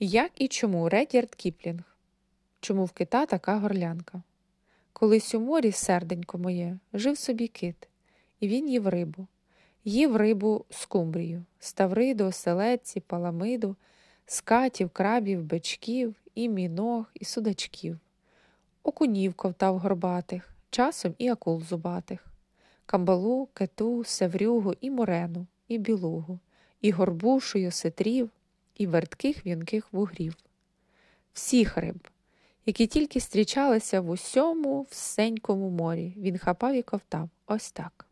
Як і чому Редьярд Кіплінг? Чому в кита така горлянка? Колись у морі, серденько моє, жив собі кит, і він їв рибу. Їв рибу скумбрію, ставриду, оселедці, паламиду, скатів, крабів, бичків, і міног, і судачків. Окунів ковтав горбатих, часом і акул зубатих. Камбалу, кету, севрюгу, і морену, і білугу, і горбушу, і осетрів, і вертких в'янких вугрів. Всіх риб, які тільки зустрічалися в усьому всенькому морі, він хапав і ковтав, ось так.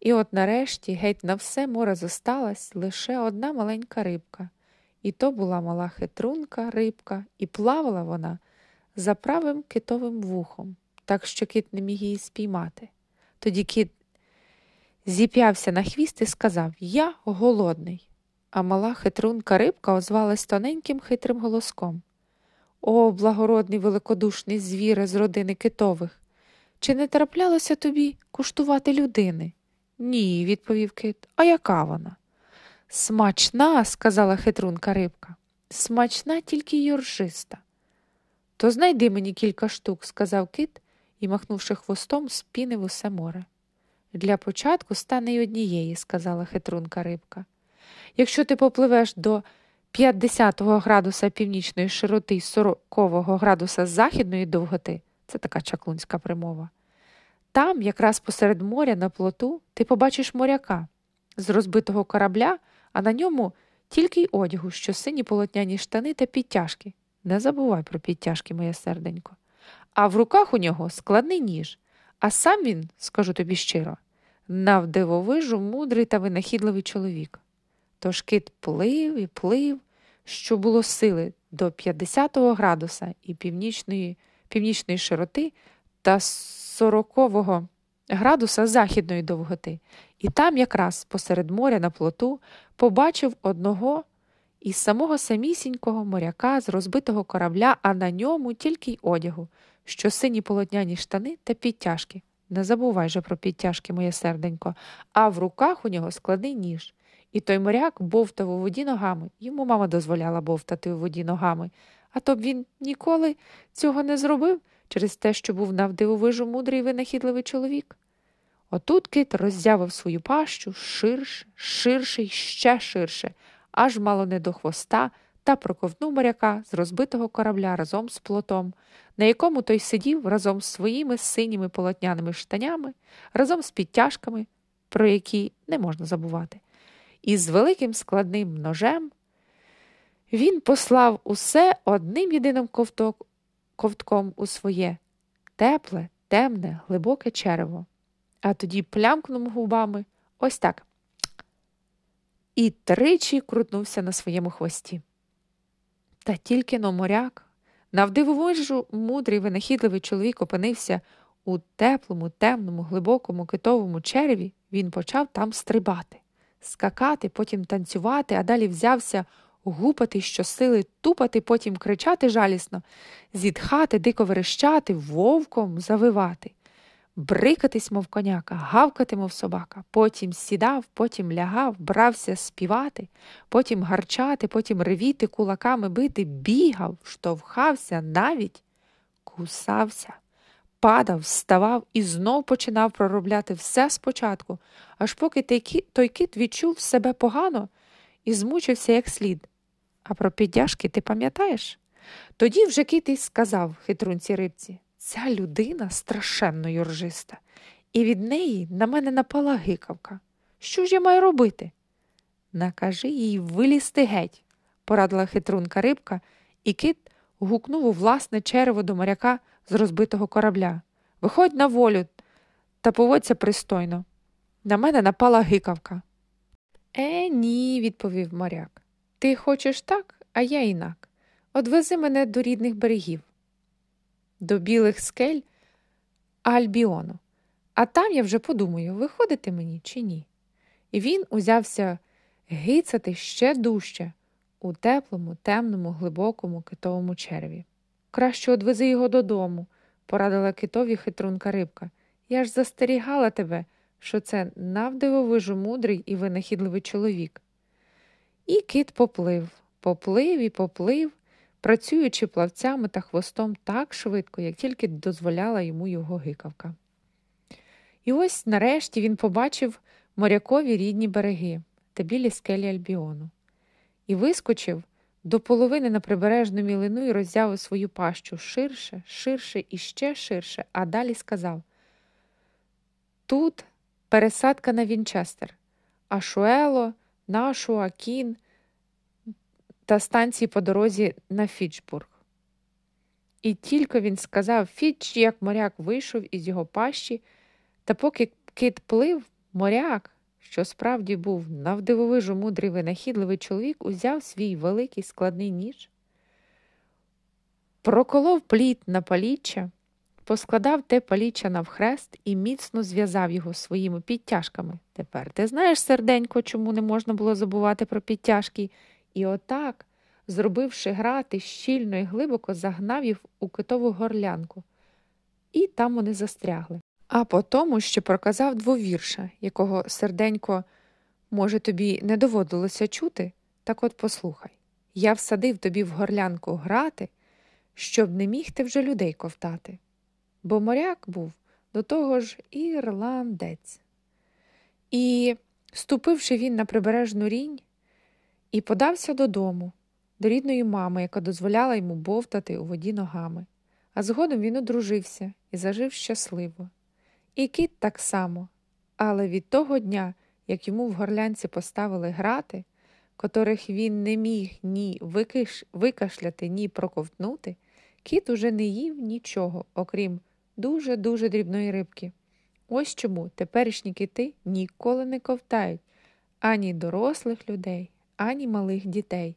І от нарешті геть на все море зосталась лише одна маленька рибка, і то була мала хитрунка рибка, і плавала вона за правим китовим вухом, так що кит не міг її спіймати. Тоді кит зіп'явся на хвіст і сказав: «Я голодний». А мала хитрунка рибка озвалась тоненьким хитрим голоском: «О, благородний великодушний звіре з родини китових, чи не траплялося тобі куштувати людини?» «Ні», – відповів кит, – «а яка вона?» «Смачна», – сказала хитрунка рибка, – «смачна, тільки юржиста». «То знайди мені кілька штук», – сказав кит і, махнувши хвостом, спінив усе море. «Для початку стане й однієї», – сказала хитрунка рибка. «Якщо ти попливеш до 50 градуса північної широти й 40 градуса західної довготи, це така чаклунська примова, там, якраз посеред моря на плоту, ти побачиш моряка з розбитого корабля, а на ньому тільки й одягу, що сині полотняні штани та підтяжки. Не забувай про підтяжки, моє серденько. А в руках у нього складний ніж, а сам він, скажу тобі щиро, навдивовижу мудрий та винахідливий чоловік». Тож кит плив і плив, що було сили, до 50 градуса і північної широти та 40 градуса західної довготи. І там якраз посеред моря на плоту побачив одного із самого самісінького моряка з розбитого корабля, а на ньому тільки й одягу, що сині полотняні штани та підтяжки. Не забувай же про підтяжки, моє серденько, а в руках у нього складний ніж. І той моряк бовтав у воді ногами, йому мама дозволяла бовтати у воді ногами, а то б він ніколи цього не зробив через те, що був навдивовижу мудрий винахідливий чоловік. Отут кит роззявив свою пащу ширше, ширше й ще ширше, аж мало не до хвоста, та проковтнув моряка з розбитого корабля разом з плотом, на якому той сидів разом з своїми синіми полотняними штанями, разом з підтяжками, про які не можна забувати. І з великим складним ножем він послав усе одним єдиним ковтком у своє тепле, темне, глибоке черево, а тоді плямкнув губами ось так і тричі крутнувся на своєму хвості. Та тільки но моряк, навдивовижу мудрий винахідливий чоловік, опинився у теплому, темному, глибокому китовому череві, він почав там стрибати, скакати, потім танцювати, а далі взявся гупати щосили, тупати, потім кричати жалісно, зітхати, дико верещати, вовком завивати, брикатись, мов коняка, гавкати, мов собака, потім сідав, потім лягав, брався співати, потім гарчати, потім ревіти, кулаками бити, бігав, штовхався, навіть кусався. Падав, вставав і знов починав проробляти все спочатку, аж поки той кит відчув себе погано і змучився як слід. А про підтяжки ти пам'ятаєш? Тоді вже кит і сказав хитрунці рибці: «Ця людина страшенно юржиста, і від неї на мене напала гикавка. Що ж я маю робити?» «Накажи їй вилізти геть», – порадила хитрунка рибка, і кит гукнув у власне черево до моряка з розбитого корабля: «Виходь на волю та поводься пристойно. На мене напала гикавка». «Ні», – відповів моряк, – «ти хочеш так, а я інак. Одвези мене до рідних берегів, до білих скель Альбіону. А там я вже подумаю, виходити мені чи ні». І він узявся гицати ще дужче у теплому, темному, глибокому китовому черві. «Краще одвези його додому», – порадила китові хитрунка рибка. «Я ж застерігала тебе, що це навдивовижу мудрий і винахідливий чоловік». І кит поплив, Поплив і поплив, працюючи плавцями та хвостом так швидко, як тільки дозволяла йому його гикавка. І ось нарешті він побачив морякові рідні береги та білі скелі Альбіону. І вискочив до половини на прибережну мілину і роззявив свою пащу ширше, ширше і ще ширше, а далі сказав: «Тут пересадка на Вінчестер, Ашуело, Нашуакін та станції по дорозі на Фітчбург». І тільки він сказав «Фітч», як моряк вийшов із його пащі, та поки кит плив, моряк, що справді був навдивовижу мудрий винахідливий чоловік, узяв свій великий складний ніж, проколов пліт на паліччя, поскладав те паліччя навхрест і міцно зв'язав його своїми підтяжками. Тепер ти знаєш, серденько, чому не можна було забувати про підтяжки? І отак, зробивши грати щільно і глибоко, загнав їх у китову горлянку. І там вони застрягли. А по тому, що проказав двовірша, якого, серденько, може тобі не доводилося чути, так от послухай. Я всадив тобі в горлянку грати, щоб не міг ти вже людей ковтати. Бо моряк був, до того ж, ірландець. І ступивши він на прибережну рінь, і подався додому, до рідної мами, яка дозволяла йому бовтати у воді ногами. А згодом він одружився і зажив щасливо. І кіт так само, але від того дня, як йому в горлянці поставили грати, котрих він не міг ні викашляти, ні проковтнути, кіт уже не їв нічого, окрім дуже-дуже дрібної рибки. Ось чому теперішні кити ніколи не ковтають ані дорослих людей, ані малих дітей.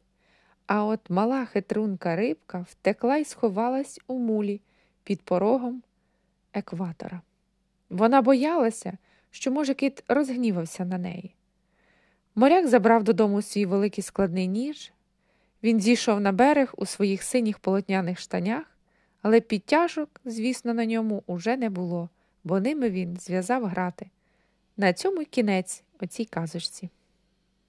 А от мала хитрунка рибка втекла й сховалась у мулі під порогом екватора. Вона боялася, що, може, кіт розгнівався на неї. Моряк забрав додому свій великий складний ніж. Він зійшов на берег у своїх синіх полотняних штанях, але підтяжок, звісно, на ньому уже не було, бо ними він зв'язав грати. На цьому й кінець оцій казочці.